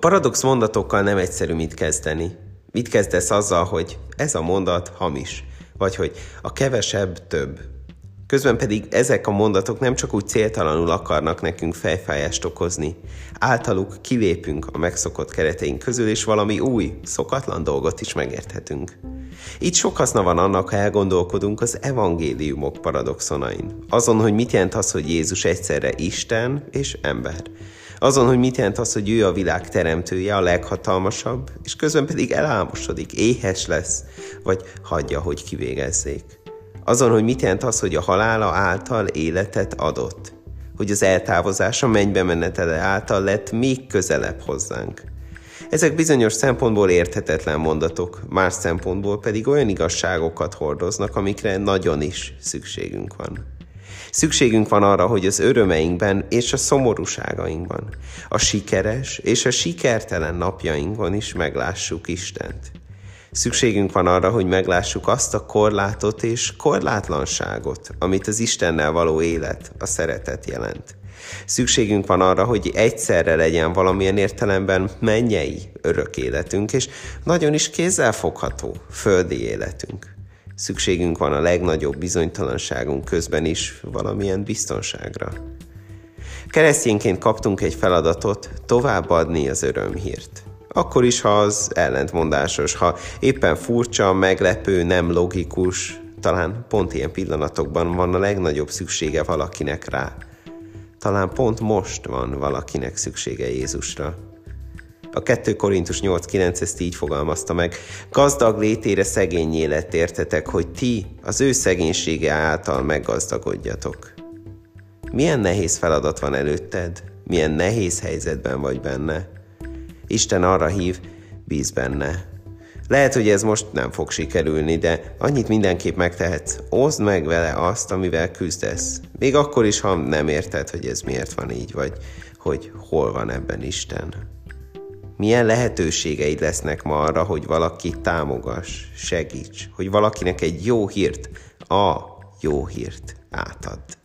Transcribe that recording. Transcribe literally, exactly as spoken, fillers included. paradox mondatokkal nem egyszerű mit kezdeni. Mit kezdesz azzal, hogy ez a mondat hamis, vagy hogy a kevesebb több. Közben pedig ezek a mondatok nem csak úgy céltalanul akarnak nekünk fejfájást okozni. Általuk kilépünk a megszokott kereteink közül, és valami új, szokatlan dolgot is megérthetünk. Itt sok haszna van annak, ha elgondolkodunk az evangéliumok paradoxonain. Azon, hogy mit jelent az, hogy Jézus egyszerre Isten és ember. Azon, hogy mit jelent az, hogy ő a világ teremtője, a leghatalmasabb, és közben pedig elámosodik, éhes lesz, vagy hagyja, hogy kivégezzék. Azon, hogy mit jelent az, hogy a halála által életet adott. Hogy az eltávozása mennybe menetele által lett még közelebb hozzánk. Ezek bizonyos szempontból érthetetlen mondatok, más szempontból pedig olyan igazságokat hordoznak, amikre nagyon is szükségünk van. Szükségünk van arra, hogy az örömeinkben és a szomorúságainkban, a sikeres és a sikertelen napjainkon is meglássuk Istent. Szükségünk van arra, hogy meglássuk azt a korlátot és korlátlanságot, amit az Istennel való élet, a szeretet jelent. Szükségünk van arra, hogy egyszerre legyen valamilyen értelemben mennyei örök életünk, és nagyon is kézzelfogható földi életünk. Szükségünk van a legnagyobb bizonytalanságunk közben is valamilyen biztonságra. Keresztényként kaptunk egy feladatot, továbbadni az örömhírt. Akkor is, ha az ellentmondásos, ha éppen furcsa, meglepő, nem logikus, talán pont ilyen pillanatokban van a legnagyobb szüksége valakinek rá. Talán pont most van valakinek szüksége Jézusra. A második Korintus nyolc kilenc ezt így fogalmazta meg: gazdag létére szegénnyé lett értetek, hogy ti az ő szegénysége által meggazdagodjatok. Milyen nehéz feladat van előtted, milyen nehéz helyzetben vagy benne. Isten arra hív, bíz benne. Lehet, hogy ez most nem fog sikerülni, de annyit mindenképp megtehetsz. Oszd meg vele azt, amivel küzdesz. Még akkor is, ha nem érted, hogy ez miért van így, vagy hogy hol van ebben Isten. Milyen lehetőségeid lesznek ma arra, hogy valaki támogass, segíts, hogy valakinek egy jó hírt, a jó hírt átadd.